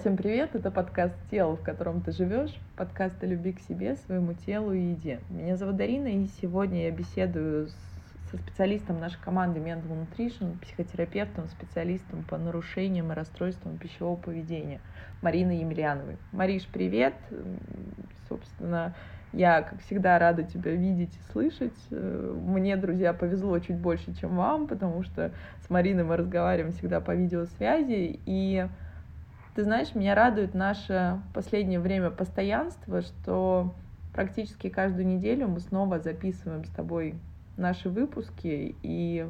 всем привет! Это подкаст «Тело, в котором ты живешь», подкаст о любви к себе, своему телу и еде. Меня зовут Дарина, и сегодня я беседую со специалистом нашей команды Mental Nutrition, психотерапевтом, специалистом по нарушениям и расстройствам пищевого поведения Мариной Емельяновой. Мариш, привет! Собственно, я, как всегда, рада тебя видеть и слышать. Мне, друзья, повезло чуть больше, чем вам, потому что с Мариной мы разговариваем всегда по видеосвязи. И ты знаешь, меня радует наше последнее время постоянство, что практически каждую неделю мы снова записываем с тобой наши выпуски, и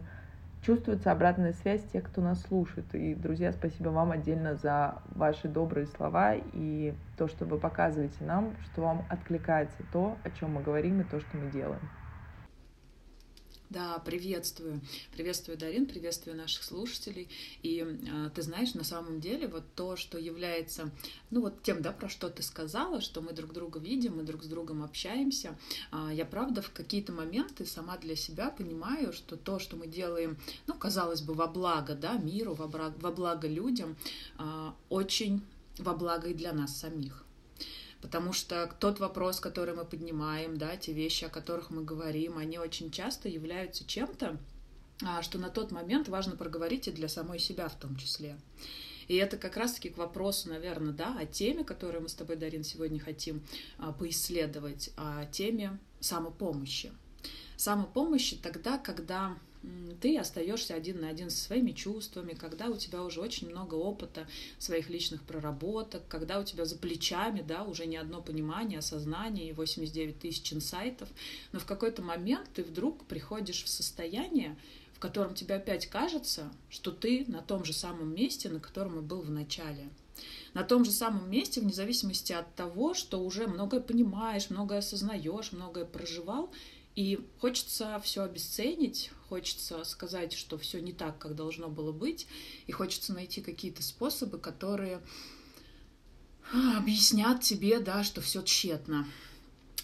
чувствуется обратная связь тех, кто нас слушает. И, друзья, спасибо вам отдельно за ваши добрые слова и то, что вы показываете нам, что вам откликается то, о чем мы говорим, и то, что мы делаем. Да, приветствую. Приветствую, Дарин, приветствую наших слушателей. И ты знаешь, на самом деле, вот то, что является, тем, про что ты сказала, что мы друг друга видим, мы друг с другом общаемся. Я, правда, в какие-то моменты сама для себя понимаю, что то, что мы делаем, казалось бы, во благо, миру, во благо людям, очень во благо и для нас самих. Потому что тот вопрос, который мы поднимаем, те вещи, о которых мы говорим, они очень часто являются чем-то, что на тот момент важно проговорить и для самой себя в том числе. И это как раз-таки к вопросу, наверное, о теме, которую мы с тобой, Дарин, сегодня хотим поисследовать, о теме самопомощи. Самопомощи тогда, когда ты остаешься один на один со своими чувствами, когда у тебя уже очень много опыта своих личных проработок, когда у тебя за плечами, уже не одно понимание, осознание и 89 тысяч инсайтов, но в какой-то момент ты вдруг приходишь в состояние, в котором тебе опять кажется, что ты на том же самом месте, на котором и был в начале. На том же самом месте, вне зависимости от того, что уже многое понимаешь, многое осознаешь, многое проживал, и хочется все обесценить, хочется сказать, что все не так, как должно было быть, и хочется найти какие-то способы, которые объяснят тебе, что все тщетно.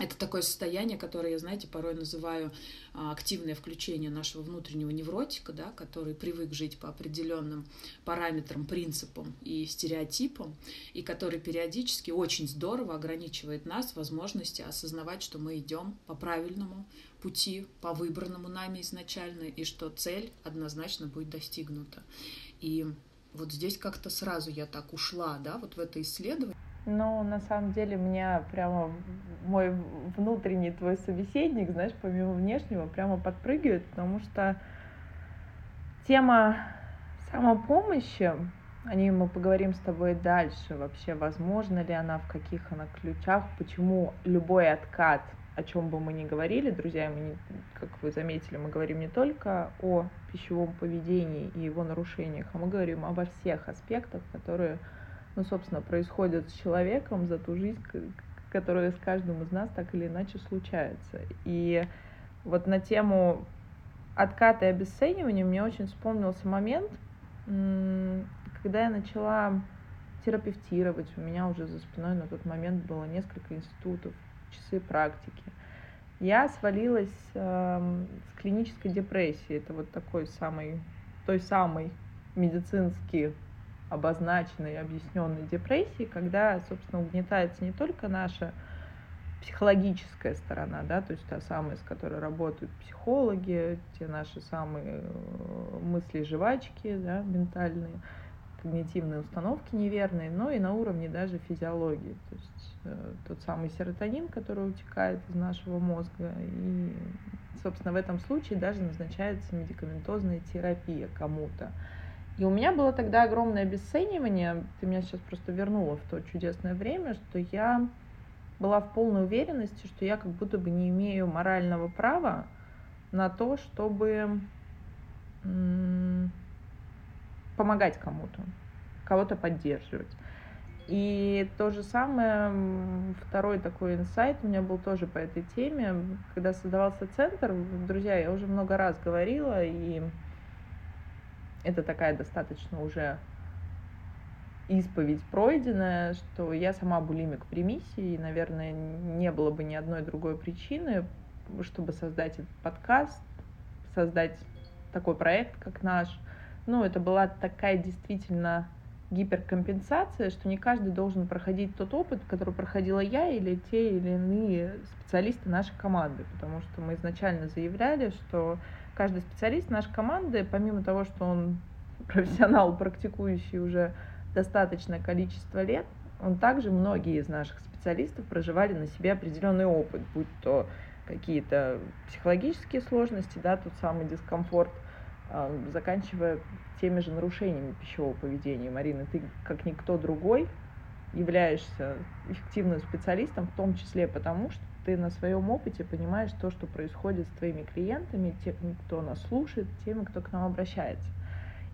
Это такое состояние, которое я, порой называю активное включение нашего внутреннего невротика, который привык жить по определенным параметрам, принципам и стереотипам, и который периодически очень здорово ограничивает нас в возможности осознавать, что мы идем по правильному пути, по выбранному нами изначально, и что цель однозначно будет достигнута. И вот здесь как-то сразу я так ушла, в это исследование. Ну, на самом деле, меня прямо мой внутренний твой собеседник, помимо внешнего, прямо подпрыгивает, потому что тема самопомощи, о ней мы поговорим с тобой дальше, вообще, возможно ли она, в каких она ключах, почему любой откат, о чем бы мы ни говорили, друзья, как вы заметили, мы говорим не только о пищевом поведении и его нарушениях, а мы говорим обо всех аспектах, которые происходит с человеком за ту жизнь, которая с каждым из нас так или иначе случается. И вот на тему отката и обесценивания мне очень вспомнился момент, когда я начала терапевтировать. У меня уже за спиной на тот момент было несколько институтов, часы практики. Я свалилась с клинической депрессии. Это вот той самой медицинский обозначенной, объясненной депрессии, когда, собственно, угнетается не только наша психологическая сторона, то есть та самая, с которой работают психологи, те наши самые мысли-жвачки, ментальные, когнитивные установки неверные, но и на уровне даже физиологии, то есть тот самый серотонин, который утекает из нашего мозга, и, собственно, в этом случае даже назначается медикаментозная терапия кому-то. И у меня было тогда огромное обесценивание, ты меня сейчас просто вернула в то чудесное время, что я была в полной уверенности, что я как будто бы не имею морального права на то, чтобы помогать кому-то, кого-то поддерживать. И то же самое, второй такой инсайт у меня был тоже по этой теме, когда создавался центр, друзья, я уже много раз говорила, и это такая достаточно уже исповедь пройденная, что я сама булимик в ремиссии, и, наверное, не было бы ни одной другой причины, чтобы создать этот подкаст, создать такой проект, как наш. Это была такая действительно гиперкомпенсация, что не каждый должен проходить тот опыт, который проходила я или те или иные специалисты нашей команды, потому что мы изначально заявляли, что каждый специалист нашей команды, помимо того, что он профессионал, практикующий уже достаточное количество лет, он также, многие из наших специалистов проживали на себе определенный опыт, будь то какие-то психологические сложности, да, тот самый дискомфорт, заканчивая теми же нарушениями пищевого поведения. Марина, ты, как никто другой, являешься эффективным специалистом, в том числе потому, что ты на своем опыте понимаешь то, что происходит с твоими клиентами, теми, кто нас слушает, теми, кто к нам обращается.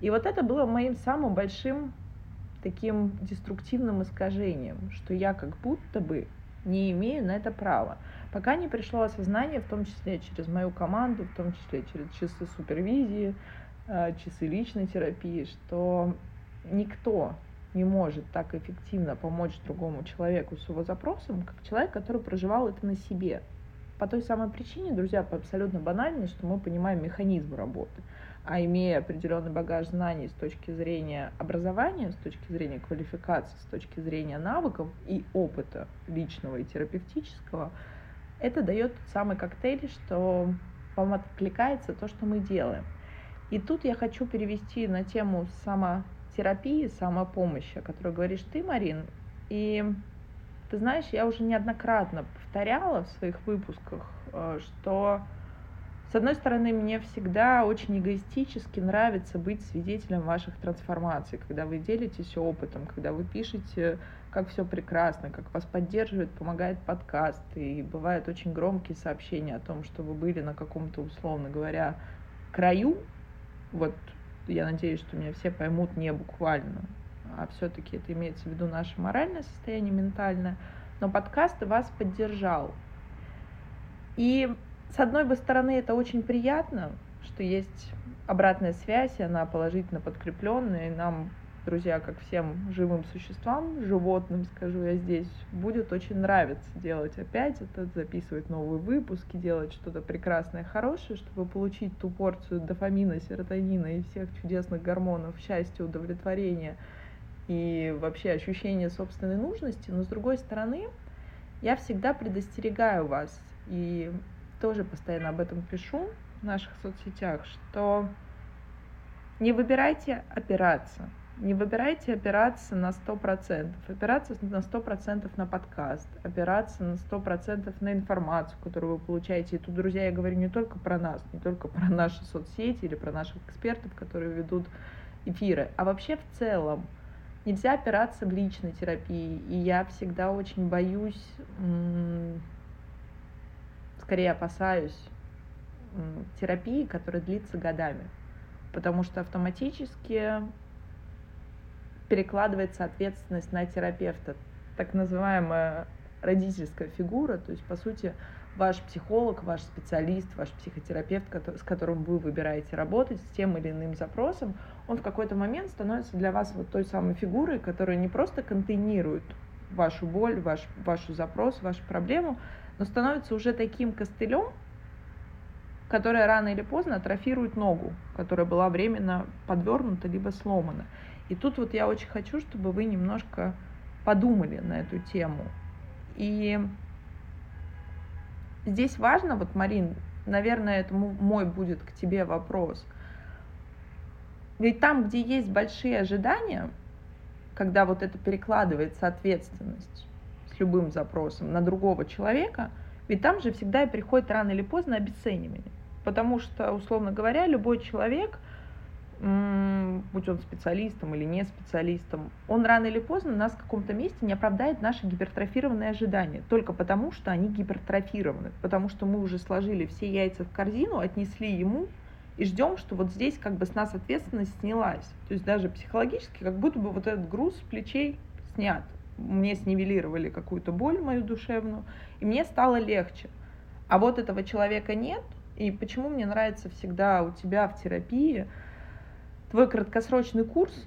И вот это было моим самым большим таким деструктивным искажением, что я как будто бы не имею на это права. Пока не пришло осознание, в том числе через мою команду, в том числе через часы супервизии, часы личной терапии, что никто не может так эффективно помочь другому человеку с его запросом, как человек, который проживал это на себе. По той самой причине, друзья, по абсолютно банальной, что мы понимаем механизм работы. А имея определенный багаж знаний с точки зрения образования, с точки зрения квалификации, с точки зрения навыков и опыта личного и терапевтического, это дает тот самый коктейль, что вам откликается то, что мы делаем. И тут я хочу перевести на тему самотерапии, самопомощи, о которой говоришь ты, Марин. И ты знаешь, я уже неоднократно повторяла в своих выпусках, что, с одной стороны, мне всегда очень эгоистически нравится быть свидетелем ваших трансформаций, когда вы делитесь опытом, когда вы пишете, как все прекрасно, как вас поддерживает, помогает подкаст, и бывают очень громкие сообщения о том, что вы были на каком-то, условно говоря, краю. Вот я надеюсь, что меня все поймут не буквально, а все-таки это имеется в виду наше моральное состояние, ментальное, но подкаст вас поддержал. И с одной бы стороны, это очень приятно, что есть обратная связь, и она положительно подкрепленная, и нам, друзья, как всем живым существам, животным, скажу я здесь, будет очень нравиться делать опять это, записывать новые выпуски, делать что-то прекрасное, хорошее, чтобы получить ту порцию дофамина, серотонина и всех чудесных гормонов, счастья, удовлетворения и вообще ощущения собственной нужности. Но с другой стороны, я всегда предостерегаю вас и тоже постоянно об этом пишу в наших соцсетях, что не выбирайте опираться. Не выбирайте опираться на 100%. Опираться на 100% на подкаст, опираться на 100% на информацию, которую вы получаете. И тут, друзья, я говорю не только про нас, не только про наши соцсети или про наших экспертов, которые ведут эфиры, а вообще в целом. Нельзя опираться в личной терапии. И я всегда очень боюсь, скорее опасаюсь терапии, которая длится годами, потому что автоматически перекладывается ответственность на терапевта, так называемая родительская фигура, то есть, по сути, ваш психолог, ваш специалист, ваш психотерапевт, с которым вы выбираете работать с тем или иным запросом, он в какой-то момент становится для вас вот той самой фигурой, которая не просто контейнирует вашу боль, вашу запрос, вашу проблему, но становится уже таким костылем, который рано или поздно атрофирует ногу, которая была временно подвернута либо сломана. И тут вот я очень хочу, чтобы вы немножко подумали на эту тему. И здесь важно, вот, Марин, наверное, это мой будет к тебе вопрос. Ведь там, где есть большие ожидания, когда вот это перекладывается ответственность с любым запросом на другого человека, ведь там же всегда и приходит рано или поздно обесценивание. Потому что, условно говоря, любой человек, будь он специалистом или не специалистом, он рано или поздно нас в каком-то месте не оправдает наши гипертрофированные ожидания, только потому, что они гипертрофированы, потому что мы уже сложили все яйца в корзину, отнесли ему и ждем, что вот здесь как бы с нас ответственность снялась. То есть даже психологически как будто бы вот этот груз с плечей снят. Мне снивелировали какую-то боль мою душевную, и мне стало легче. А вот этого человека нет, и почему мне нравится всегда у тебя в терапии твой краткосрочный курс,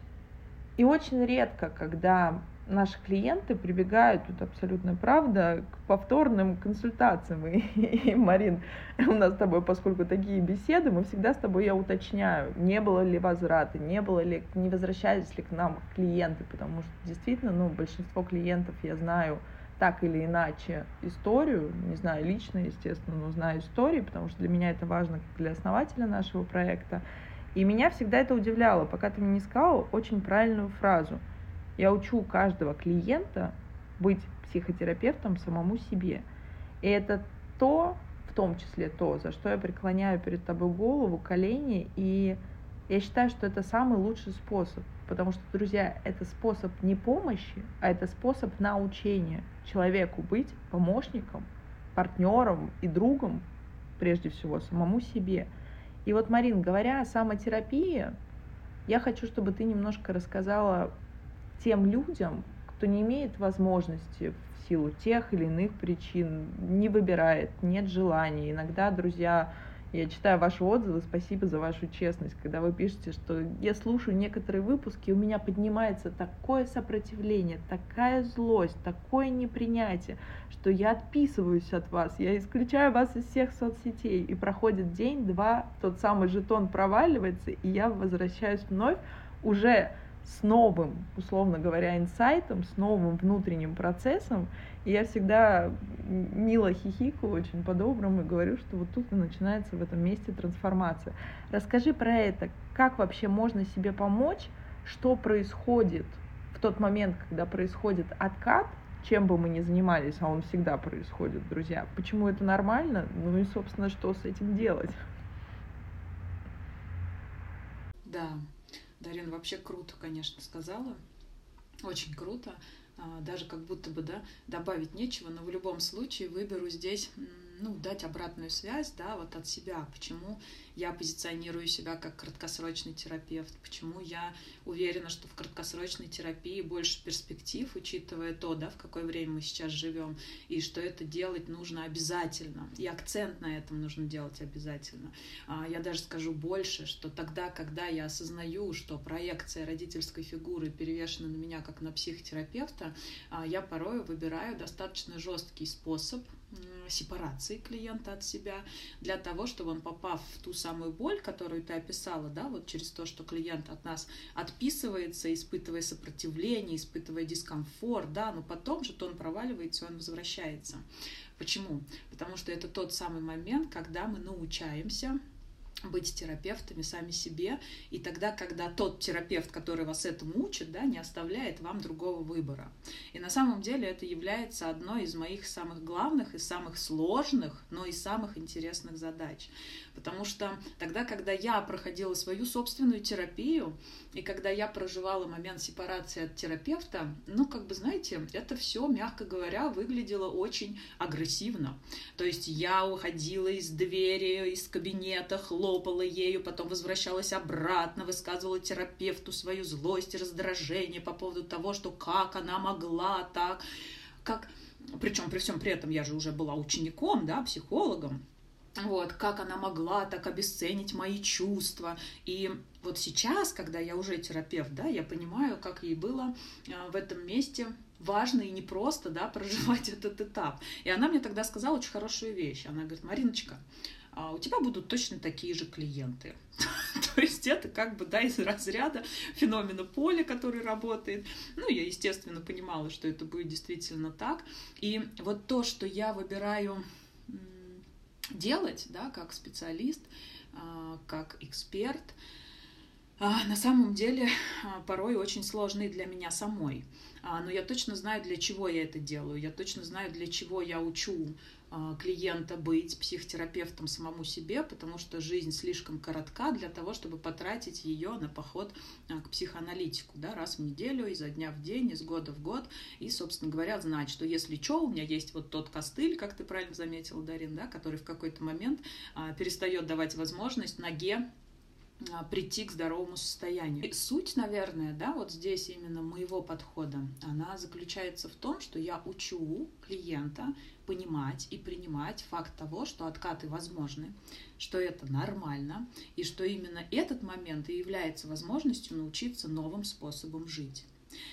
и очень редко, когда наши клиенты прибегают, тут абсолютно правда, к повторным консультациям. И, Марин, у нас с тобой, поскольку такие беседы, мы всегда с тобой, я уточняю, не было ли возврата, не возвращались ли к нам клиенты, потому что действительно, большинство клиентов, я знаю так или иначе историю, не знаю лично, естественно, но знаю историю, потому что для меня это важно, как для основателя нашего проекта. И меня всегда это удивляло, пока ты мне не сказала очень правильную фразу. Я учу каждого клиента быть психотерапевтом самому себе. И это то, в том числе то, за что я преклоняю перед тобой голову, колени. И я считаю, что это самый лучший способ. Потому что, друзья, это способ не помощи, а это способ научения человеку быть помощником, партнером и другом, прежде всего, самому себе. И вот, Марин, говоря о самотерапии, я хочу, чтобы ты немножко рассказала тем людям, кто не имеет возможности в силу тех или иных причин, не выбирает, нет желания. Иногда, друзья, я читаю ваши отзывы, спасибо за вашу честность, когда вы пишете, что я слушаю некоторые выпуски, у меня поднимается такое сопротивление, такая злость, такое непринятие, что я отписываюсь от вас, я исключаю вас из всех соцсетей. И проходит день-два, тот самый жетон проваливается, и я возвращаюсь вновь уже с новым, условно говоря, инсайтом, с новым внутренним процессом. И я всегда мило хихикаю, очень по-доброму, и говорю, что вот тут и начинается в этом месте трансформация. Расскажи про это, как вообще можно себе помочь, что происходит в тот момент, когда происходит откат, чем бы мы ни занимались, а он всегда происходит, друзья. Почему это нормально? И, собственно, что с этим делать? Да. Дарина, вообще круто, конечно, сказала, очень круто, даже как будто бы, да, добавить нечего, но в любом случае выберу здесь, дать обратную связь, да, вот от себя, почему я позиционирую себя как краткосрочный терапевт, почему я уверена, что в краткосрочной терапии больше перспектив, учитывая то, да, в какое время мы сейчас живем, и что это делать нужно обязательно, и акцент на этом нужно делать обязательно. Я даже скажу больше, что тогда, когда я осознаю, что проекция родительской фигуры перевешена на меня как на психотерапевта, я порой выбираю достаточно жесткий способ сепарации клиента от себя, для того, чтобы он, попав в ту самую боль, которую ты описала, да, вот через то, что клиент от нас отписывается, испытывая сопротивление, испытывая дискомфорт, да, но потом же то он проваливается, он возвращается. Почему? Потому что это тот самый момент, когда мы научаемся быть терапевтами сами себе, и тогда, когда тот терапевт, который вас этому учит, да, не оставляет вам другого выбора. И на самом деле это является одной из моих самых главных и самых сложных, но и самых интересных задач. Потому что тогда, когда я проходила свою собственную терапию, и когда я проживала момент сепарации от терапевта, знаете, это все, мягко говоря, выглядело очень агрессивно. То есть я уходила из двери, из кабинета, хлопала ею, потом возвращалась обратно, высказывала терапевту свою злость и раздражение по поводу того, что как она могла так, как... Причем при всем при этом я же уже была учеником, да, психологом. Вот, как она могла так обесценить мои чувства. И вот сейчас, когда я уже терапевт, да, я понимаю, как ей было в этом месте важно и непросто, да, проживать этот этап. И она мне тогда сказала очень хорошую вещь. Она говорит: Мариночка, у тебя будут точно такие же клиенты. То есть это из разряда феномена поля, который работает. Я, естественно, понимала, что это будет действительно так. И вот то, что я выбираю делать, да, как специалист, как эксперт, на самом деле порой очень сложный для меня самой. Но я точно знаю, для чего я это делаю. Я точно знаю, для чего я учу клиента быть психотерапевтом самому себе, потому что жизнь слишком коротка для того, чтобы потратить ее на поход к психоаналитику, да, раз в неделю, изо дня в день, из года в год, и, собственно говоря, знать, что если что, у меня есть вот тот костыль, как ты правильно заметила, Дарин, да, который в какой-то момент перестает давать возможность ноге прийти к здоровому состоянию. И суть, наверное, да, вот здесь именно моего подхода, она заключается в том, что я учу клиента понимать и принимать факт того, что откаты возможны, что это нормально, и что именно этот момент и является возможностью научиться новым способам жить.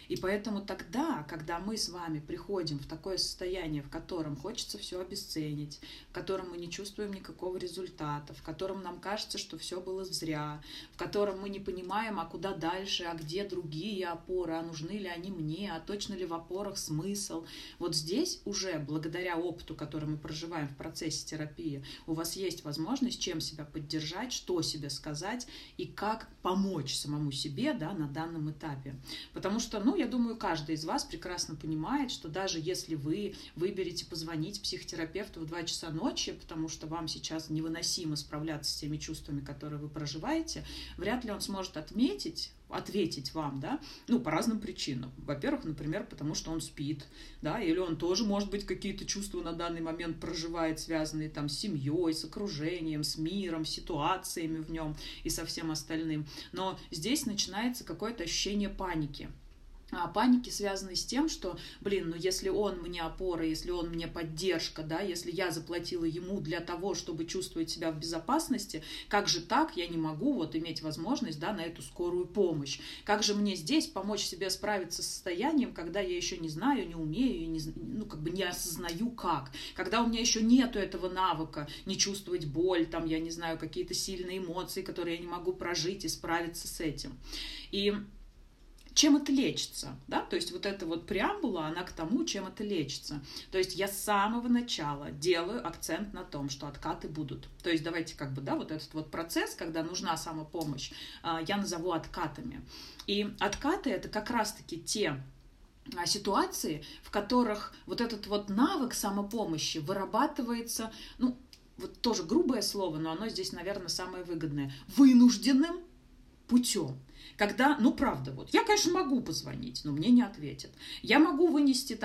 И поэтому тогда, когда мы с вами приходим в такое состояние, в котором хочется все обесценить, в котором мы не чувствуем никакого результата, в котором нам кажется, что все было зря, в котором мы не понимаем, а куда дальше, а где другие опоры, а нужны ли они мне, а точно ли в опорах смысл. Вот здесь уже, благодаря опыту, который мы проживаем в процессе терапии, у вас есть возможность чем себя поддержать, что себе сказать и как помочь самому себе, да, на данном этапе. Потому что, я думаю, каждый из вас прекрасно понимает, что даже если вы выберете позвонить психотерапевту в 2 часа ночи, потому что вам сейчас невыносимо справляться с теми чувствами, которые вы проживаете, вряд ли он сможет ответить вам, да, по разным причинам. Во-первых, например, потому что он спит, да, или он тоже, может быть, какие-то чувства на данный момент проживает, связанные там с семьей, с окружением, с миром, с ситуациями в нем и со всем остальным. Но здесь начинается какое-то ощущение паники. А паники связаны с тем, что, если он мне опора, если он мне поддержка, да, если я заплатила ему для того, чтобы чувствовать себя в безопасности, как же так я не могу иметь возможность, да, на эту скорую помощь? Как же мне здесь помочь себе справиться с состоянием, когда я еще не знаю, не умею, не осознаю как? Когда у меня еще нету этого навыка не чувствовать боль, какие-то сильные эмоции, которые я не могу прожить и справиться с этим. И чем это лечится, да, то есть эта преамбула, она к тому, чем это лечится. То есть я с самого начала делаю акцент на том, что откаты будут. То есть давайте этот процесс, когда нужна самопомощь, я назову откатами. И откаты — это как раз-таки те ситуации, в которых этот навык самопомощи вырабатывается, тоже грубое слово, но оно здесь, наверное, самое выгодное, вынужденным путем. Когда, правда, я, конечно, могу позвонить, но мне не ответят. Я могу вынести,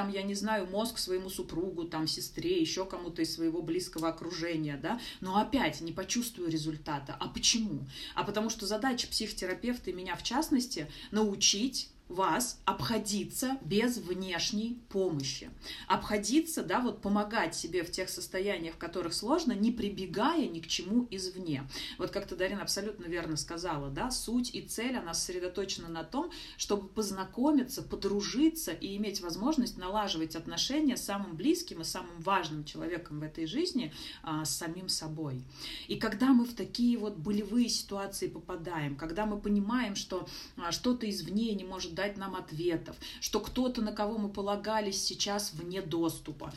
мозг своему супругу, сестре, еще кому-то из своего близкого окружения, да, но опять не почувствую результата. А почему? А потому что задача психотерапевта и меня, в частности, научить вас обходиться без внешней помощи. Обходиться, помогать себе в тех состояниях, в которых сложно, не прибегая ни к чему извне. Как-то Дарина абсолютно верно сказала, да, суть и цель, она сосредоточена на том, чтобы познакомиться, подружиться и иметь возможность налаживать отношения с самым близким и самым важным человеком в этой жизни, с самим собой. И когда мы в такие болевые ситуации попадаем, когда мы понимаем, что что-то извне не может дать нам ответов, что кто-то, на кого мы полагались, сейчас вне доступа,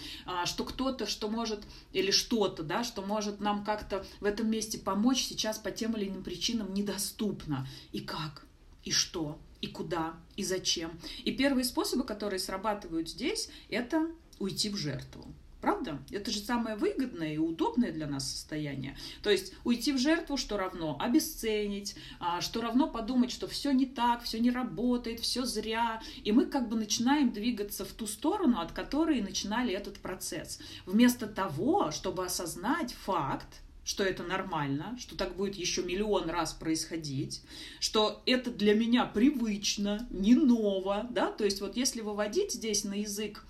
что кто-то, что может, или что-то, да, что может нам как-то в этом месте помочь, сейчас по тем или иным причинам недоступно. И как? И что? И куда? И зачем? И первые способы, которые срабатывают здесь, это уйти в жертву. Правда? Это же самое выгодное и удобное для нас состояние. То есть уйти в жертву, что равно обесценить, что равно подумать, что все не так, все не работает, все зря. И мы начинаем двигаться в ту сторону, от которой начинали этот процесс. Вместо того, чтобы осознать факт, что это нормально, что так будет еще миллион раз происходить, что это для меня привычно, не ново. Да? То есть если выводить здесь на язык,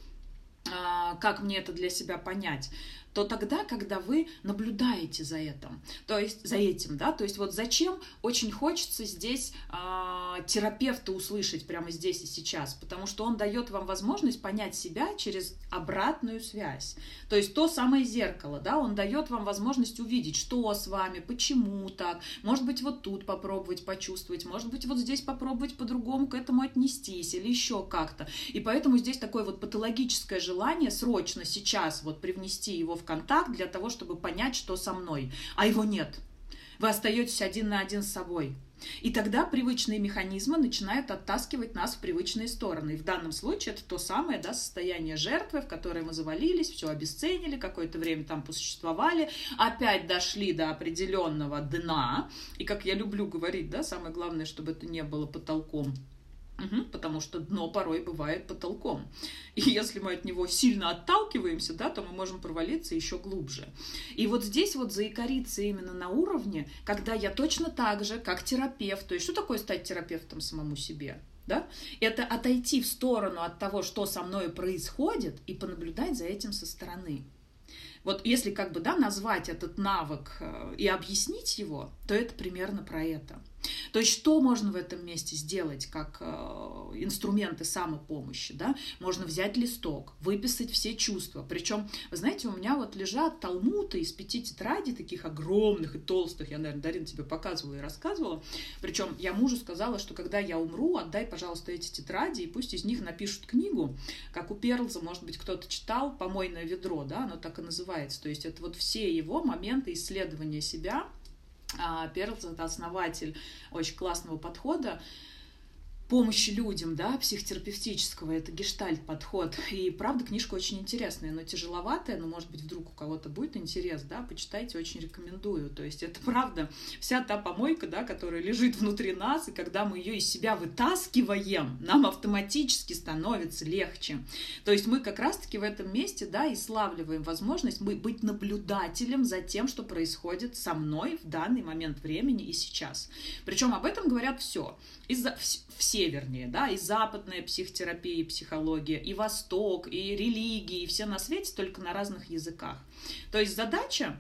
как мне это для себя понять, то тогда, когда вы наблюдаете за этим, зачем очень хочется здесь терапевта услышать прямо здесь и сейчас, потому что он дает вам возможность понять себя через обратную связь, то есть то самое зеркало, да, он дает вам возможность увидеть, что с вами, почему так, может быть, тут попробовать почувствовать, может быть, здесь попробовать по-другому к этому отнестись или еще как-то, и поэтому здесь такое патологическое желание срочно сейчас привнести его в контакт для того, чтобы понять, что со мной. А его нет. Вы остаетесь один на один с собой. И тогда привычные механизмы начинают оттаскивать нас в привычные стороны. И в данном случае это то самое, да, состояние жертвы, в которое мы завалились, все обесценили, какое-то время посуществовали, опять дошли до определенного дна. И как я люблю говорить, да, самое главное, чтобы это не было потолком. Потому что дно порой бывает потолком. И если мы от него сильно отталкиваемся, да, то мы можем провалиться еще глубже. И здесь заикариться именно на уровне, когда я точно так же, как терапевт. То есть что такое стать терапевтом самому себе? Да? Это отойти в сторону от того, что со мной происходит, и понаблюдать за этим со стороны. Если назвать этот навык и объяснить его, то это примерно про это. То есть что можно в этом месте сделать как инструменты самопомощи? Да? Можно взять листок, выписать все чувства. Причем, вы знаете, у меня вот лежат талмуды из 5 тетрадей, таких огромных и толстых. Я, наверное, Дарина, тебе показывала и рассказывала. Причем я мужу сказала, что когда я умру, отдай, пожалуйста, эти тетради, и пусть из них напишут книгу, как у Перлза, может быть, кто-то читал «Помойное ведро», да, оно так и называется. То есть это вот все его моменты исследования себя. Перлз — это основатель очень классного подхода помощи людям, да, психотерапевтического, это гештальт-подход. И, правда, книжка очень интересная, но тяжеловатая, но, может быть, вдруг у кого-то будет интерес, да, почитайте, очень рекомендую. То есть это, правда, вся та помойка, да, которая лежит внутри нас, и когда мы ее из себя вытаскиваем, нам автоматически становится легче. То есть мы как раз-таки в этом месте, да, и славливаем возможность быть наблюдателем за тем, что происходит со мной в данный момент времени и сейчас. Причем об этом говорят все. Все, вернее, да, и западная психотерапия, и психология, и Восток, и религии, и все на свете, только на разных языках. То есть задача,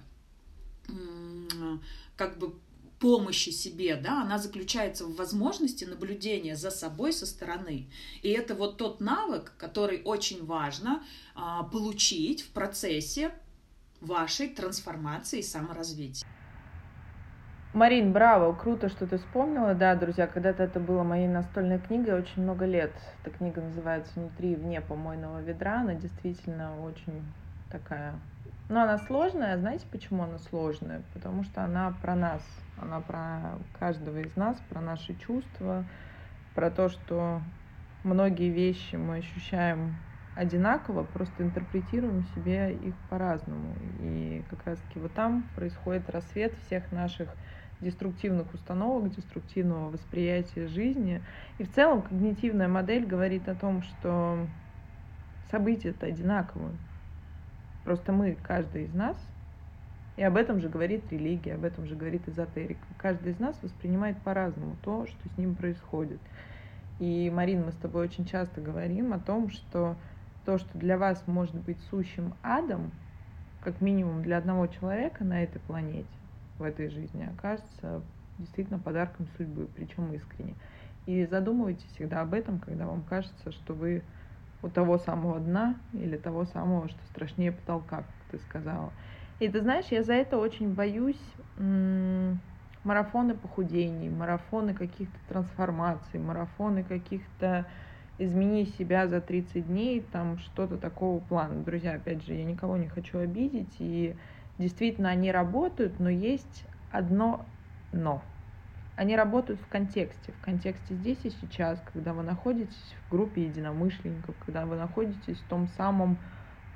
как бы, помощи себе, да, она заключается в возможности наблюдения за собой со стороны. И это вот тот навык, который очень важно получить в процессе вашей трансформации и саморазвития. Марин, браво, круто, что ты вспомнила. Да, друзья, когда-то это была моей настольной книгой очень много лет. Эта книга называется «Внутри и вне помойного ведра». Она действительно очень такая... Но она сложная. Знаете, почему она сложная? Потому что она про нас. Она про каждого из нас, про наши чувства, про то, что многие вещи мы ощущаем одинаково, просто интерпретируем себе их по-разному. И как раз-таки вот там происходит рассвет всех наших деструктивных установок, деструктивного восприятия жизни. И в целом когнитивная модель говорит о том, что события-то одинаковы. Просто мы, каждый из нас, и об этом же говорит религия, об этом же говорит эзотерика, каждый из нас воспринимает по-разному то, что с ним происходит. И, Марин, мы с тобой очень часто говорим о том, что то, что для вас может быть сущим адом, как минимум для одного человека на этой планете, в этой жизни, окажется действительно подарком судьбы, причем искренне. И задумывайтесь всегда об этом, когда вам кажется, что вы у того самого дна или того самого, что страшнее потолка, как ты сказала. И ты знаешь, я за это очень боюсь марафоны похудений, марафоны каких-то трансформаций, марафоны каких-то... измени себя за 30 дней, там что-то такого плана. Друзья, опять же, я никого не хочу обидеть, и действительно они работают, но есть одно «но». Они работают в контексте здесь и сейчас, когда вы находитесь в группе единомышленников, когда вы находитесь в том самом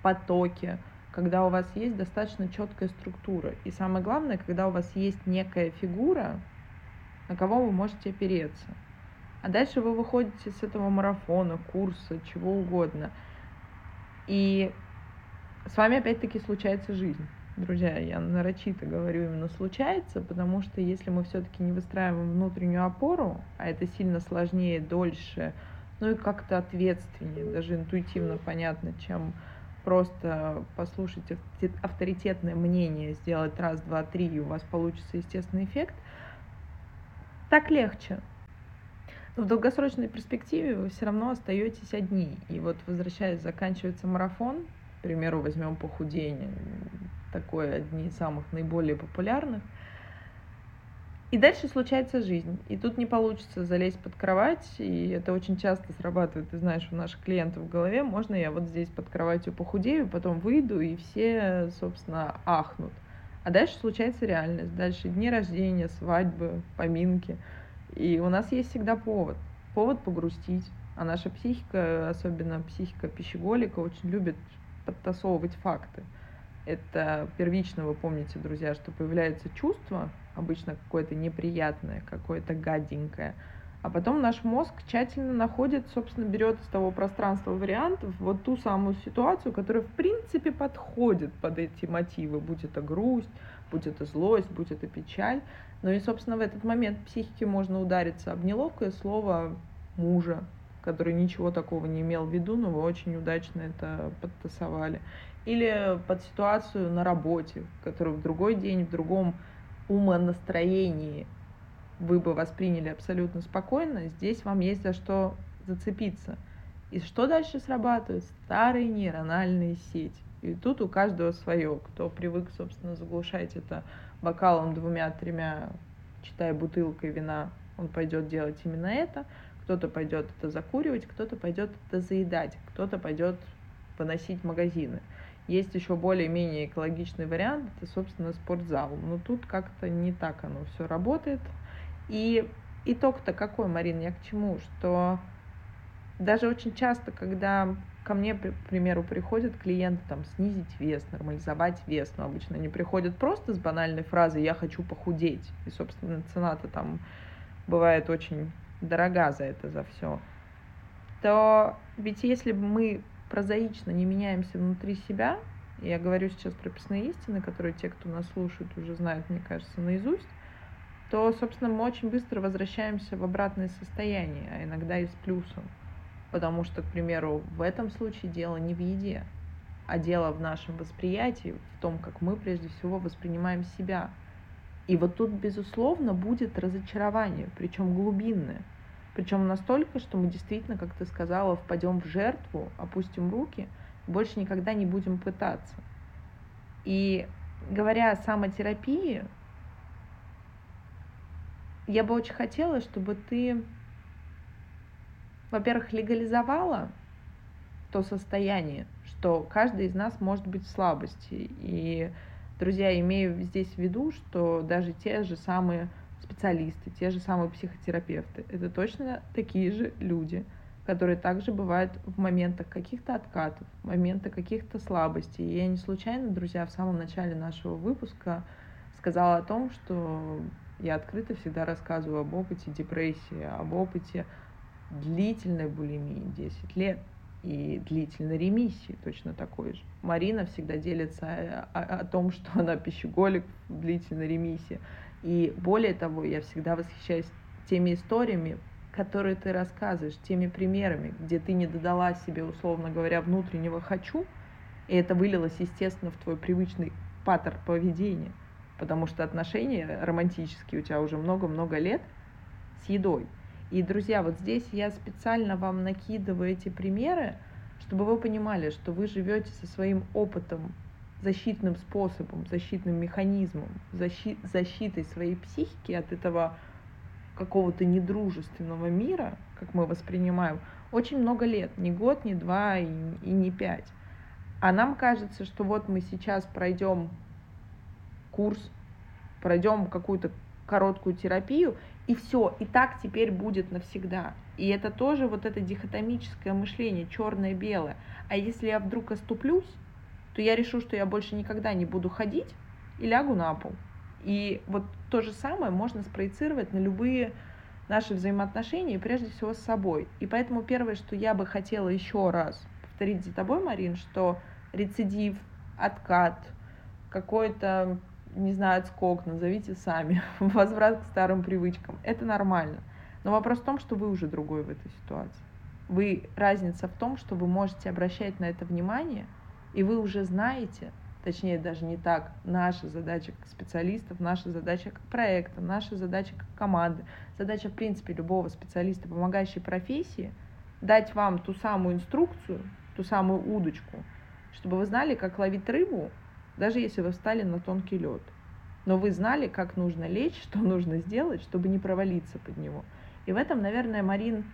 потоке, когда у вас есть достаточно четкая структура. И самое главное, когда у вас есть некая фигура, на кого вы можете опереться. А дальше вы выходите с этого марафона, курса, чего угодно. И с вами опять-таки случается жизнь. Друзья, я нарочито говорю именно «случается», потому что если мы все-таки не выстраиваем внутреннюю опору, а это сильно сложнее, дольше, ну и как-то ответственнее, даже интуитивно понятно, чем просто послушать авторитетное мнение, сделать раз, два, три, и у вас получится естественный эффект, так легче. В долгосрочной перспективе вы все равно остаетесь одни. И вот, возвращаясь, заканчивается марафон, к примеру, возьмем похудение, такое одни из самых наиболее популярных, и дальше случается жизнь. И тут не получится залезть под кровать, и это очень часто срабатывает, ты знаешь, у наших клиентов в голове: можно я вот здесь под кроватью похудею, потом выйду, и все, собственно, ахнут. А дальше случается реальность, дальше дни рождения, свадьбы, поминки. И у нас есть всегда повод погрустить. А наша психика, особенно психика пищеголика, очень любит подтасовывать факты. Это первично, вы помните, друзья, что появляется чувство, обычно какое-то неприятное, какое-то гаденькое. А потом наш мозг тщательно находит, собственно, берет из того пространства вариантов вот ту самую ситуацию, которая, в принципе, подходит под эти мотивы, будь это грусть, будь это злость, будь это печаль. Ну и, собственно, в этот момент психике можно удариться об неловкое слово мужа, который ничего такого не имел в виду, но вы очень удачно это подтасовали. Или под ситуацию на работе, которую в другой день, в другом умонастроении вы бы восприняли абсолютно спокойно, здесь вам есть за что зацепиться. И что дальше срабатывает? Старые нейрональные сети. И тут у каждого свое. Кто привык, собственно, заглушать это бокалом, двумя, тремя, читай, бутылкой вина, он пойдет делать именно это. Кто-то пойдет это закуривать, кто-то пойдет это заедать, кто-то пойдет выносить магазины. Есть еще более-менее экологичный вариант, это, собственно, спортзал. Но тут как-то не так оно все работает. И итог-то какой, Марина, я к чему? Что даже очень часто, когда ко мне, к примеру, приходят клиенты там снизить вес, нормализовать вес, но обычно они приходят просто с банальной фразой «я хочу похудеть». И, собственно, цена-то там бывает очень дорога за это, за все. То ведь если мы прозаично не меняемся внутри себя, я говорю сейчас про прописные истины, которые те, кто нас слушает, уже знают, мне кажется, наизусть, то, собственно, мы очень быстро возвращаемся в обратное состояние, а иногда и с плюсом. Потому что, к примеру, в этом случае дело не в еде, а дело в нашем восприятии, в том, как мы прежде всего воспринимаем себя. И вот тут, безусловно, будет разочарование, причем глубинное. Причем настолько, что мы действительно, как ты сказала, впадем в жертву, опустим руки, больше никогда не будем пытаться. И говоря о самотерапии, я бы очень хотела, чтобы ты, во-первых, легализовала то состояние, что каждый из нас может быть в слабости. И, друзья, имею здесь в виду, что даже те же самые специалисты, те же самые психотерапевты, это точно такие же люди, которые также бывают в моментах каких-то откатов, в моментах каких-то слабостей. И я не случайно, друзья, в самом начале нашего выпуска сказала о том, что я открыто всегда рассказываю об опыте депрессии, об опыте длительной булимии 10 лет и длительной ремиссии точно такой же. Марина всегда делится о том, что она пищеголик в длительной ремиссии. И более того, я всегда восхищаюсь теми историями, которые ты рассказываешь, теми примерами, где ты не додала себе, условно говоря, внутреннего «хочу», и это вылилось, естественно, в твой привычный паттерн поведения, потому что отношения романтические у тебя уже много-много лет с едой. И, друзья, вот здесь я специально вам накидываю эти примеры, чтобы вы понимали, что вы живете со своим опытом, защитным способом, защитным механизмом, защитой своей психики от этого какого-то недружественного мира, как мы воспринимаем, очень много лет, не год, не два и не пять. А нам кажется, что вот мы сейчас пройдем курс, пройдем какую-то короткую терапию, и все, и так теперь будет навсегда. И это тоже вот это дихотомическое мышление, черное-белое. А если я вдруг оступлюсь, то я решу, что я больше никогда не буду ходить и лягу на пол. И вот то же самое можно спроецировать на любые наши взаимоотношения, прежде всего с собой. И поэтому первое, что я бы хотела еще раз повторить за тобой, Марин, что рецидив, откат, какой-то, не знаю, отскок, назовите сами, возврат к старым привычкам, это нормально. Но вопрос в том, что вы уже другой в этой ситуации. Разница в том, что вы можете обращать на это внимание, и вы уже знаете, точнее даже не так, наша задача как специалистов, наша задача как проекта, наша задача как команды, задача в принципе любого специалиста, помогающей профессии, дать вам ту самую инструкцию, ту самую удочку, чтобы вы знали, как ловить рыбу, даже если вы встали на тонкий лед. Но вы знали, как нужно лечь, что нужно сделать, чтобы не провалиться под него. И в этом, наверное, Марин,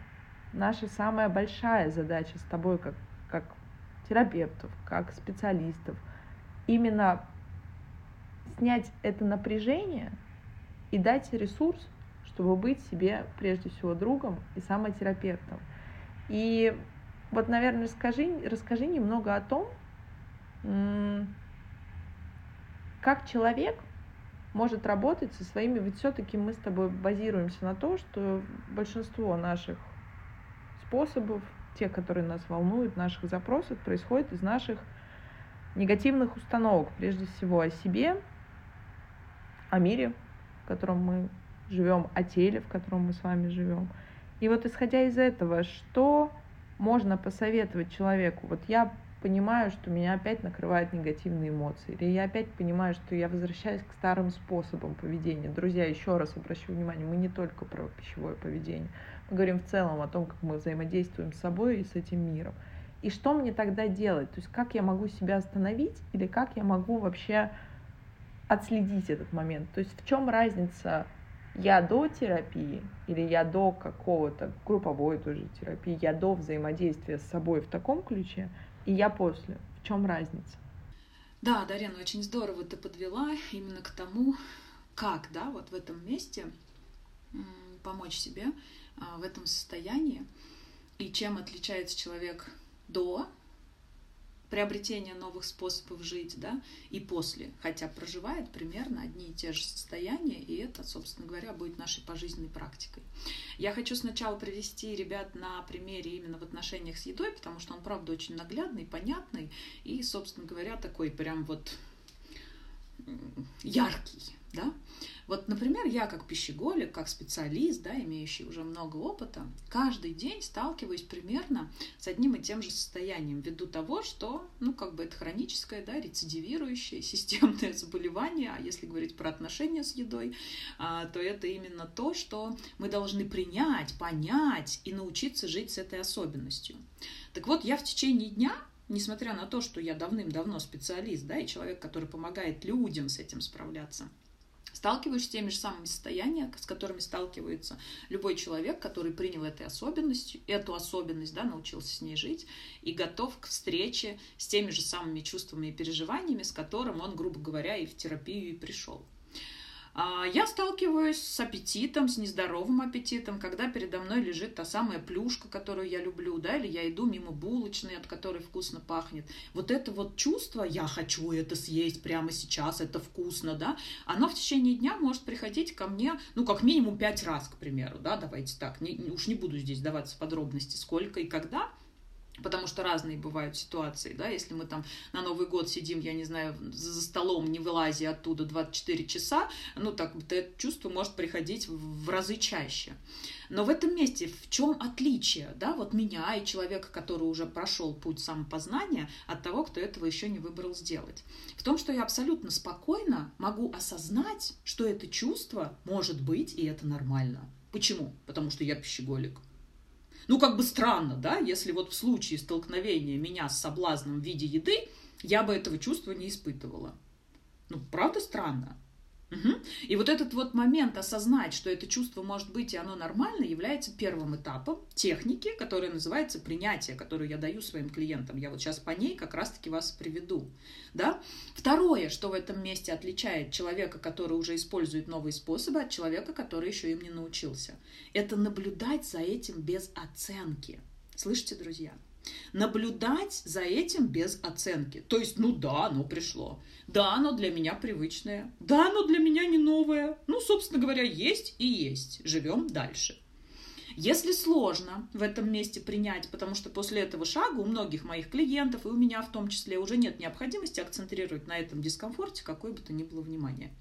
наша самая большая задача с тобой как терапевтов, как специалистов, именно снять это напряжение и дать ресурс, чтобы быть себе прежде всего другом и самотерапевтом. И вот, наверное, расскажи немного о том, как человек может работать со своими, ведь все-таки мы с тобой базируемся на то, что большинство наших способов, те, которые нас волнуют, наших запросов, происходят из наших негативных установок, прежде всего о себе, о мире, в котором мы живем, о теле, в котором мы с вами живем. И вот исходя из этого, что можно посоветовать человеку? Вот я понимаю, что меня опять накрывают негативные эмоции, или я опять понимаю, что я возвращаюсь к старым способам поведения. Друзья, еще раз обращу внимание, мы не только про пищевое поведение, мы говорим в целом о том, как мы взаимодействуем с собой и с этим миром. И что мне тогда делать? То есть как я могу себя остановить или как я могу вообще отследить этот момент? То есть в чем разница я до терапии или я до какого-то групповой тоже терапии, я до взаимодействия с собой в таком ключе и я после? В чем разница? Да, Дарина, очень здорово ты подвела именно к тому, как, да, вот в этом месте помочь себе в этом состоянии и чем отличается человек до приобретения новых способов жить, да, и после, хотя проживает примерно одни и те же состояния, и это, собственно говоря, будет нашей пожизненной практикой. Я хочу сначала привести ребят на примере именно в отношениях с едой, потому что он, правда, очень наглядный, понятный и, собственно говоря, такой прям вот яркий, да. Вот, например, я как пищеголик, как специалист, да, имеющий уже много опыта, каждый день сталкиваюсь примерно с одним и тем же состоянием, ввиду того, что, ну, как бы это хроническое, да, рецидивирующее, системное заболевание, а если говорить про отношения с едой, то это именно то, что мы должны принять, понять и научиться жить с этой особенностью. Так вот, я в течение дня, несмотря на то, что я давным-давно специалист, да, и человек, который помогает людям с этим справляться, сталкиваюсь с теми же самыми состояниями, с которыми сталкивается любой человек, который принял эту особенность, да, научился с ней жить и готов к встрече с теми же самыми чувствами и переживаниями, с которым он, грубо говоря, и в терапию и пришел. Я сталкиваюсь с аппетитом, с нездоровым аппетитом, когда передо мной лежит та самая плюшка, которую я люблю, да, или я иду мимо булочной, от которой вкусно пахнет. Вот это вот чувство «я хочу это съесть прямо сейчас, это вкусно», да, оно в течение дня может приходить ко мне, ну, как минимум 5 раз, к примеру, да, давайте так, уж не буду здесь даваться в подробности, сколько и когда, потому что разные бывают ситуации, да, если мы там на Новый год сидим, я не знаю, за столом, не вылазя оттуда 24 часа, ну, так это чувство может приходить в разы чаще. Но в этом месте в чем отличие, да, вот меня и человека, который уже прошел путь самопознания, от того, кто этого еще не выбрал сделать? В том, что я абсолютно спокойно могу осознать, что это чувство может быть, и это нормально. Почему? Потому что я пищеголик. Ну, как бы странно, да, если вот в случае столкновения меня с соблазном в виде еды, я бы этого чувства не испытывала. Ну, правда странно? Угу. И вот этот вот момент осознать, что это чувство может быть и оно нормально, является первым этапом техники, которая называется принятие, которую я даю своим клиентам. Я вот сейчас по ней как раз-таки вас приведу. Да? Второе, что в этом месте отличает человека, который уже использует новые способы, от человека, который еще им не научился. Это наблюдать за этим без оценки. Слышите, друзья? Наблюдать за этим без оценки. То есть, ну да, оно пришло. Да, оно для меня привычное. Да, оно для меня не новое. Ну, собственно говоря, есть и есть. Живем дальше. Если сложно в этом месте принять, потому что после этого шага у многих моих клиентов, и у меня в том числе, уже нет необходимости акцентрировать на этом дискомфорте какое бы то ни было внимание.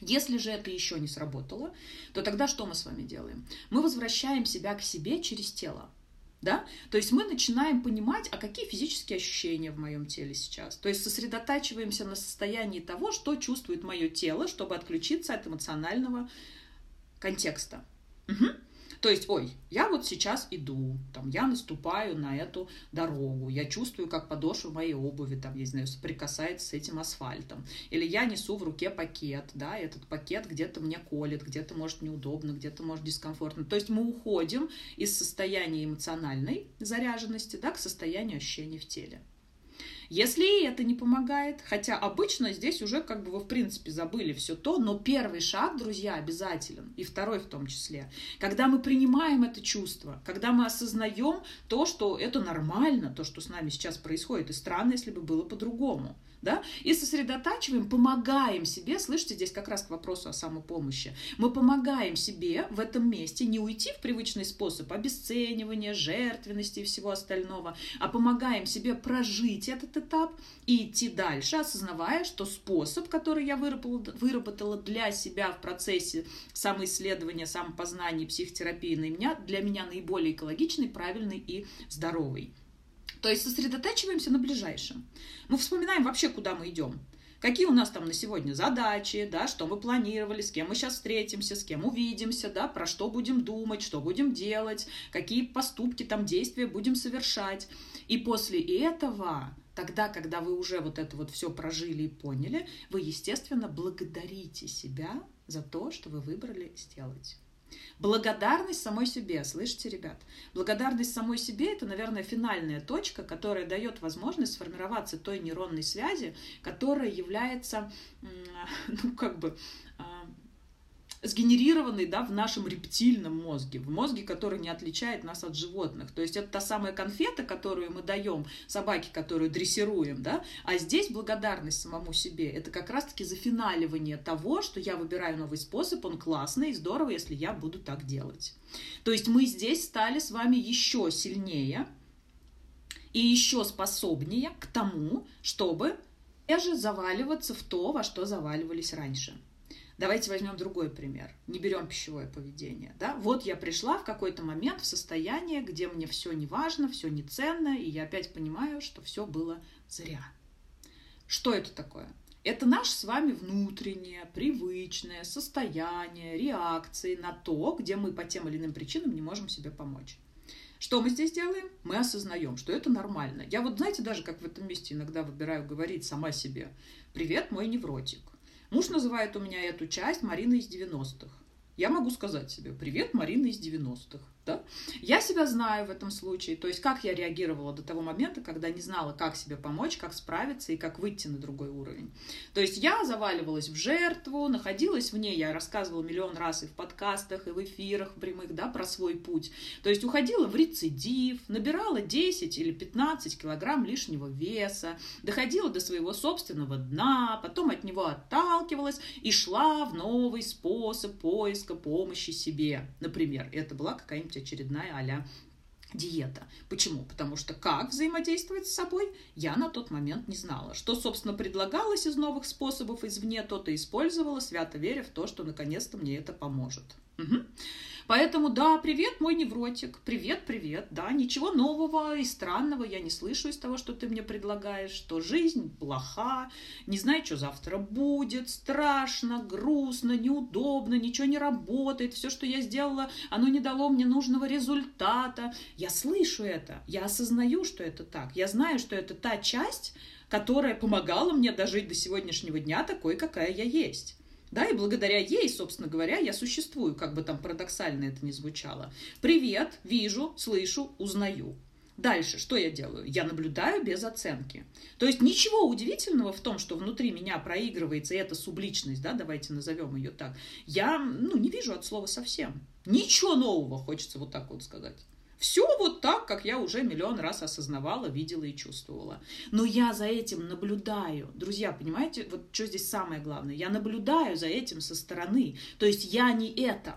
Если же это еще не сработало, то тогда что мы с вами делаем? Мы возвращаем себя к себе через тело. Да? То есть мы начинаем понимать, а какие физические ощущения в моем теле сейчас. То есть сосредотачиваемся на состоянии того, что чувствует мое тело, чтобы отключиться от эмоционального контекста. Угу. То есть, ой, я вот сейчас иду, там, я наступаю на эту дорогу, я чувствую, как подошва моей обуви, там, я не знаю, соприкасается с этим асфальтом. Или я несу в руке пакет, да, этот пакет где-то мне колет, где-то, может, неудобно, где-то, может, дискомфортно. То есть мы уходим из состояния эмоциональной заряженности, да, к состоянию ощущений в теле. Если это не помогает, хотя обычно здесь уже как бы вы в принципе забыли все то, но первый шаг, друзья, обязателен, и второй в том числе. Когда мы принимаем это чувство, когда мы осознаем то, что это нормально, то, что с нами сейчас происходит, и странно, если бы было по-другому. Да? И сосредотачиваем, помогаем себе, слышите, здесь как раз к вопросу о самопомощи, мы помогаем себе в этом месте не уйти в привычный способ обесценивания, жертвенности и всего остального, а помогаем себе прожить этот этап и идти дальше, осознавая, что способ, который я выработала для себя в процессе самоисследования, самопознания, психотерапии для меня наиболее экологичный, правильный и здоровый. То есть сосредотачиваемся на ближайшем. Мы вспоминаем вообще, куда мы идем. Какие у нас там на сегодня задачи, да, что мы планировали, с кем мы сейчас встретимся, с кем увидимся, да, про что будем думать, что будем делать, какие поступки, там, действия будем совершать. И после этого, тогда, когда вы уже вот это вот все прожили и поняли, вы, естественно, благодарите себя за то, что вы выбрали сделать. Благодарность самой себе, слышите, ребят? Благодарность самой себе – это, наверное, финальная точка, которая дает возможность сформироваться той нейронной связи, которая является, ну, как бы, сгенерированный, да, в нашем рептильном мозге, в мозге, который не отличает нас от животных. То есть это та самая конфета, которую мы даем собаке, которую дрессируем, да? А здесь благодарность самому себе. Это как раз-таки зафиналивание того, что я выбираю новый способ, он классный и здорово, если я буду так делать. То есть мы здесь стали с вами еще сильнее и еще способнее к тому, чтобы даже заваливаться в то, во что заваливались раньше. Давайте возьмем другой пример. Не берем пищевое поведение. Да? Вот я пришла в какой-то момент в состояние, где мне все не важно, все не ценно, и я опять понимаю, что все было зря. Что это такое? Это наше с вами внутреннее, привычное состояние, реакции на то, где мы по тем или иным причинам не можем себе помочь. Что мы здесь делаем? Мы осознаем, что это нормально. Я вот, знаете, даже как в этом месте иногда выбираю говорить сама себе: «Привет, мой невротик». Муж называет у меня эту часть Мариной из 90-х. Я могу сказать себе: «Привет, Марина из 90-х». Да? Я себя знаю в этом случае. То есть как я реагировала до того момента, когда не знала, как себе помочь, как справиться и как выйти на другой уровень. То есть я заваливалась в жертву, находилась в ней. Я рассказывала миллион раз и в подкастах, и в эфирах прямых, да, про свой путь. То есть уходила в рецидив, набирала 10 или 15 килограмм лишнего веса, доходила до своего собственного дна, потом от него отталкивалась и шла в новый способ поиска помощи себе. Например, это была какая-нибудь очередная а-ля диета. Почему? Потому что как взаимодействовать с собой, я на тот момент не знала. Что, собственно, предлагалось из новых способов извне, то и использовала, свято веря в то, что наконец-то мне это поможет. Угу. Поэтому, да, привет, мой невротик, привет, да, ничего нового и странного я не слышу из того, что ты мне предлагаешь, что жизнь плоха, не знаю, что завтра будет, страшно, грустно, неудобно, ничего не работает, все, что я сделала, оно не дало мне нужного результата. Я слышу это, я осознаю, что это так, я знаю, что это та часть, которая помогала мне дожить до сегодняшнего дня такой, какая я есть. Да, и благодаря ей, собственно говоря, я существую, как бы там парадоксально это ни звучало. Привет, вижу, слышу, узнаю. Дальше что я делаю? Я наблюдаю без оценки. То есть ничего удивительного в том, что внутри меня проигрывается эта субличность, да, давайте назовем ее так. Я, не вижу от слова совсем. Ничего нового, хочется вот так вот сказать. Все вот так, как я уже миллион раз осознавала, видела и чувствовала. Но я за этим наблюдаю. Друзья, понимаете, вот что здесь самое главное? Я наблюдаю за этим со стороны. То есть я не это.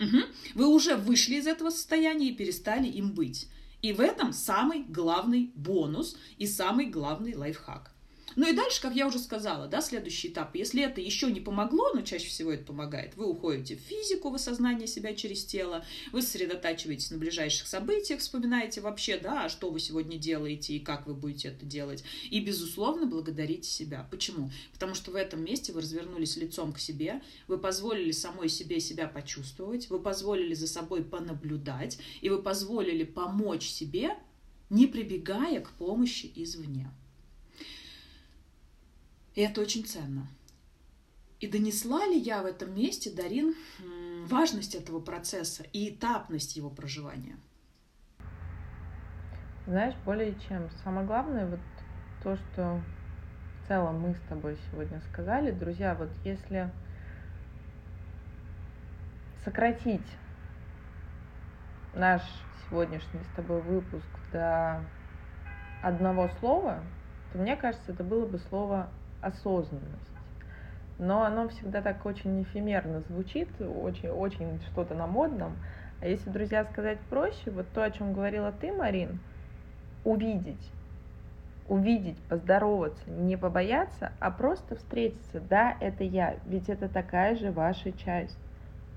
Угу. Вы уже вышли из этого состояния и перестали им быть. И в этом самый главный бонус и самый главный лайфхак. Ну и дальше, как я уже сказала, да, следующий этап. Если это еще не помогло, но чаще всего это помогает, вы уходите в физику, в осознание себя через тело, вы сосредотачиваетесь на ближайших событиях, вспоминаете вообще, да, что вы сегодня делаете и как вы будете это делать. И, безусловно, благодарите себя. Почему? Потому что в этом месте вы развернулись лицом к себе, вы позволили самой себе себя почувствовать, вы позволили за собой понаблюдать, и вы позволили помочь себе, не прибегая к помощи извне. И это очень ценно. И донесла ли я в этом месте, Дарин, важность этого процесса и этапность его проживания? Знаешь, более чем. Самое главное, вот то, что в целом мы с тобой сегодня сказали. Друзья, вот если сократить наш сегодняшний с тобой выпуск до одного слова, то, мне кажется, это было бы слово «осознанность». Но оно всегда так очень эфемерно звучит, очень что-то на модном. А если, друзья, сказать проще, вот то, о чем говорила ты, Марин, увидеть, поздороваться, не побояться, а просто встретиться. Да, это я, ведь это такая же ваша часть.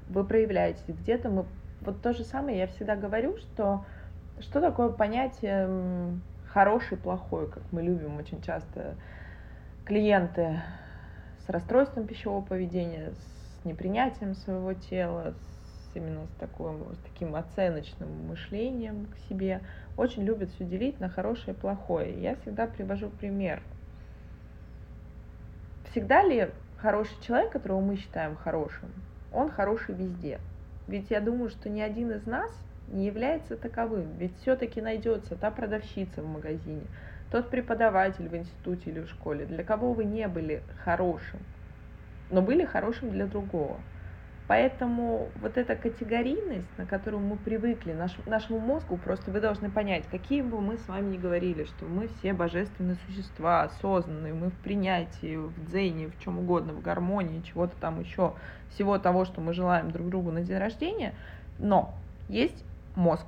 Вы проявляетесь где-то. Вот то же самое я всегда говорю, что Что такое понятие хороший, плохой, как мы любим очень часто клиенты с расстройством пищевого поведения, с непринятием своего тела, с таким оценочным мышлением к себе, очень любят все делить на хорошее и плохое. Я всегда привожу пример. Всегда ли хороший человек, которого мы считаем хорошим, он хороший везде? Ведь я думаю, что ни один из нас не является таковым. Ведь все-таки найдется та продавщица в магазине, тот преподаватель в институте или в школе, для кого вы не были хорошим, но были хорошим для другого. Поэтому вот эта категорийность, на которую мы привыкли, нашему мозгу, просто вы должны понять, какие бы мы с вами ни говорили, что мы все божественные существа, осознанные, мы в принятии, в дзене, в чем угодно, в гармонии, чего-то там еще, всего того, что мы желаем друг другу на день рождения, но есть мозг,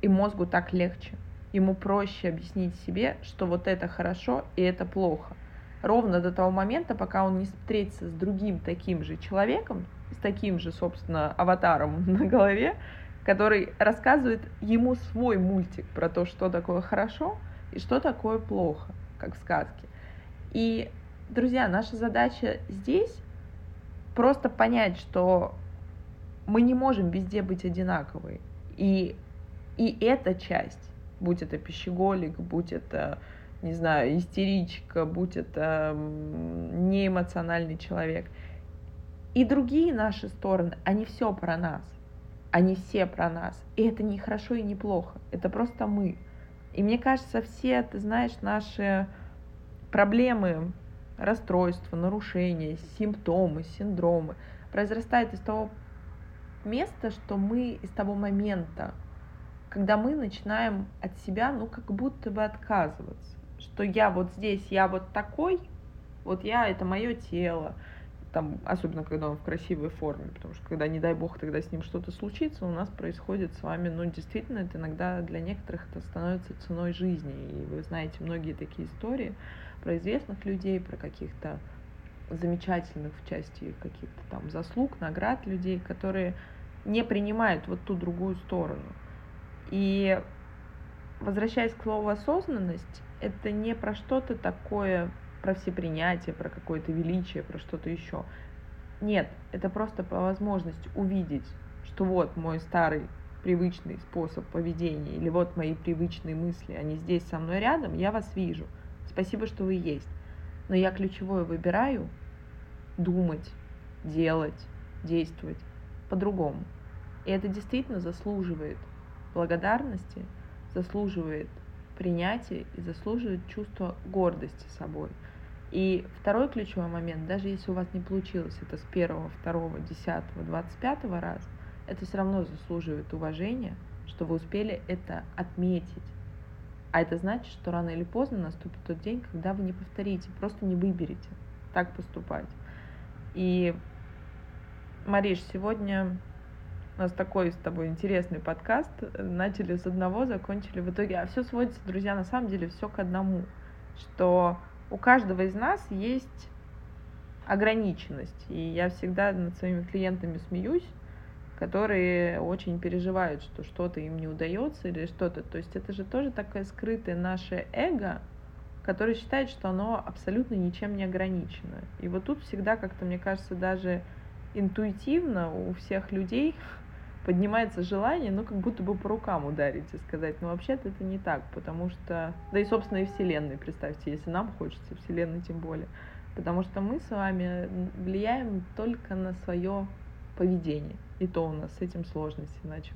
и мозгу так легче, ему проще объяснить себе, что вот это хорошо и это плохо. Ровно до того момента, пока он не встретится с другим таким же человеком, с таким же, собственно, аватаром на голове, который рассказывает ему свой мультик про то, что такое хорошо и что такое плохо, как в сказке. И, друзья, наша задача здесь просто понять, что мы не можем везде быть одинаковы. И эта часть, будь это пищеголик, будь это, не знаю, истеричка, будь это неэмоциональный человек, и другие наши стороны, они все про нас, они все про нас. И это не хорошо и не плохо, это просто мы. И мне кажется, все, ты знаешь, наши проблемы, расстройства, нарушения, симптомы, синдромы произрастают из того места, что мы, из того момента, когда мы начинаем от себя, ну, как будто бы отказываться, что я вот здесь, я вот такой, вот я, это мое тело, там, особенно когда он в красивой форме, потому что когда, не дай бог, тогда с ним что-то случится, у нас происходит с вами, ну, действительно, это иногда для некоторых это становится ценой жизни, и вы знаете многие такие истории про известных людей, про каких-то замечательных в части каких-то там заслуг, наград людей, которые не принимают вот ту другую сторону. И возвращаясь к слову осознанность, это не про что-то такое, про всепринятие, про какое-то величие, про что-то еще. Нет, это просто про возможность увидеть, что вот мой старый привычный способ поведения или вот мои привычные мысли, они здесь со мной рядом, я вас вижу. Спасибо, что вы есть. Но я ключевое выбираю думать, делать, действовать по-другому. И это действительно заслуживает благодарности, заслуживает принятия и заслуживает чувства гордости собой. И второй ключевой момент, даже если у вас не получилось это с 1, 2, 10, 25 раз, это все равно заслуживает уважения, что вы успели это отметить. А это значит, что рано или поздно наступит тот день, когда вы не повторите, просто не выберете так поступать. И, Мариш, сегодня у нас такой с тобой интересный подкаст. Начали с одного, закончили в итоге. А все сводится, друзья, на самом деле все к одному. Что у каждого из нас есть ограниченность. И я всегда над своими клиентами смеюсь, которые очень переживают, что что-то им не удается или что-то. То есть это же тоже такое скрытое наше эго, которое считает, что оно абсолютно ничем не ограничено. И вот тут всегда как-то, мне кажется, даже интуитивно у всех людей поднимается желание, ну, как будто бы по рукам ударить и сказать, ну, вообще-то это не так, потому что... Да и, собственно, и Вселенной, представьте, если нам хочется, Вселенной тем более. Потому что мы с вами влияем только на свое поведение. И то у нас с этим сложности, иначе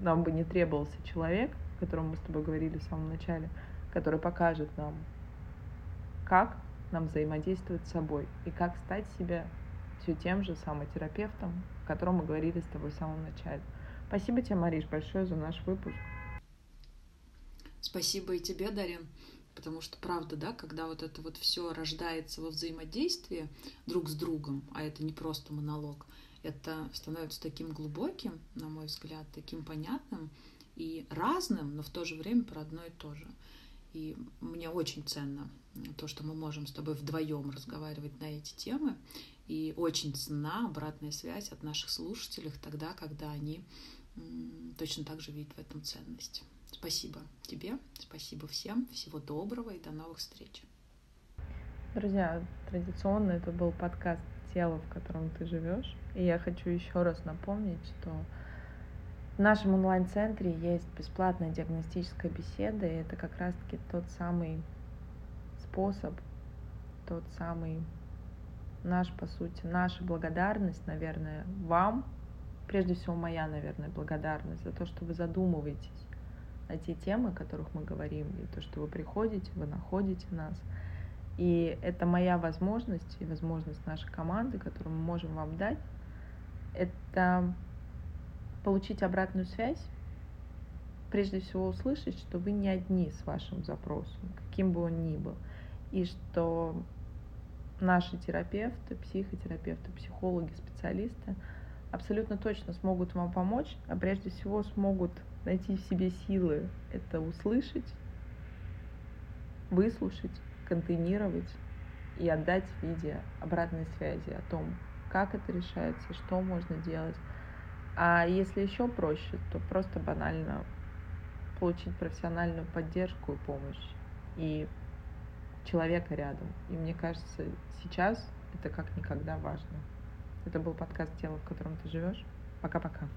нам бы не требовался человек, о котором мы с тобой говорили в самом начале, который покажет нам, как нам взаимодействовать с собой и как стать себя все тем же самотерапевтом, о котором мы говорили с тобой в самом начале. Спасибо тебе, Мариш, большое за наш выпуск. Спасибо и тебе, Дарин. Потому что, правда, да, когда вот это вот все рождается во взаимодействии друг с другом, а это не просто монолог, это становится таким глубоким, на мой взгляд, таким понятным и разным, но в то же время про одно и то же. И мне очень ценно то, что мы можем с тобой вдвоем разговаривать на эти темы, и очень ценна обратная связь от наших слушателей тогда, когда они точно так же видят в этом ценность. Спасибо тебе, спасибо всем, всего доброго и до новых встреч. Друзья, традиционно это был подкаст «Тело, в котором ты живешь». И я хочу еще раз напомнить, что в нашем онлайн-центре есть бесплатная диагностическая беседа, и это как раз-таки тот самый способ, тот самый наш, по сути, наша благодарность, наверное, вам, прежде всего моя, наверное, благодарность за то, что вы задумываетесь на те темы, о которых мы говорим, и то, что вы приходите, вы находите нас. И это моя возможность и возможность нашей команды, которую мы можем вам дать, это получить обратную связь, прежде всего услышать, что вы не одни с вашим запросом, каким бы он ни был, и что наши терапевты, психотерапевты, психологи, специалисты абсолютно точно смогут вам помочь, а прежде всего смогут найти в себе силы это услышать, выслушать, контейнировать и отдать в виде обратной связи о том, как это решается, что можно делать. А если еще проще, то просто банально получить профессиональную поддержку и помощь и человека рядом. И мне кажется, сейчас это как никогда важно. Это был подкаст «Тело, в котором ты живешь». Пока-пока.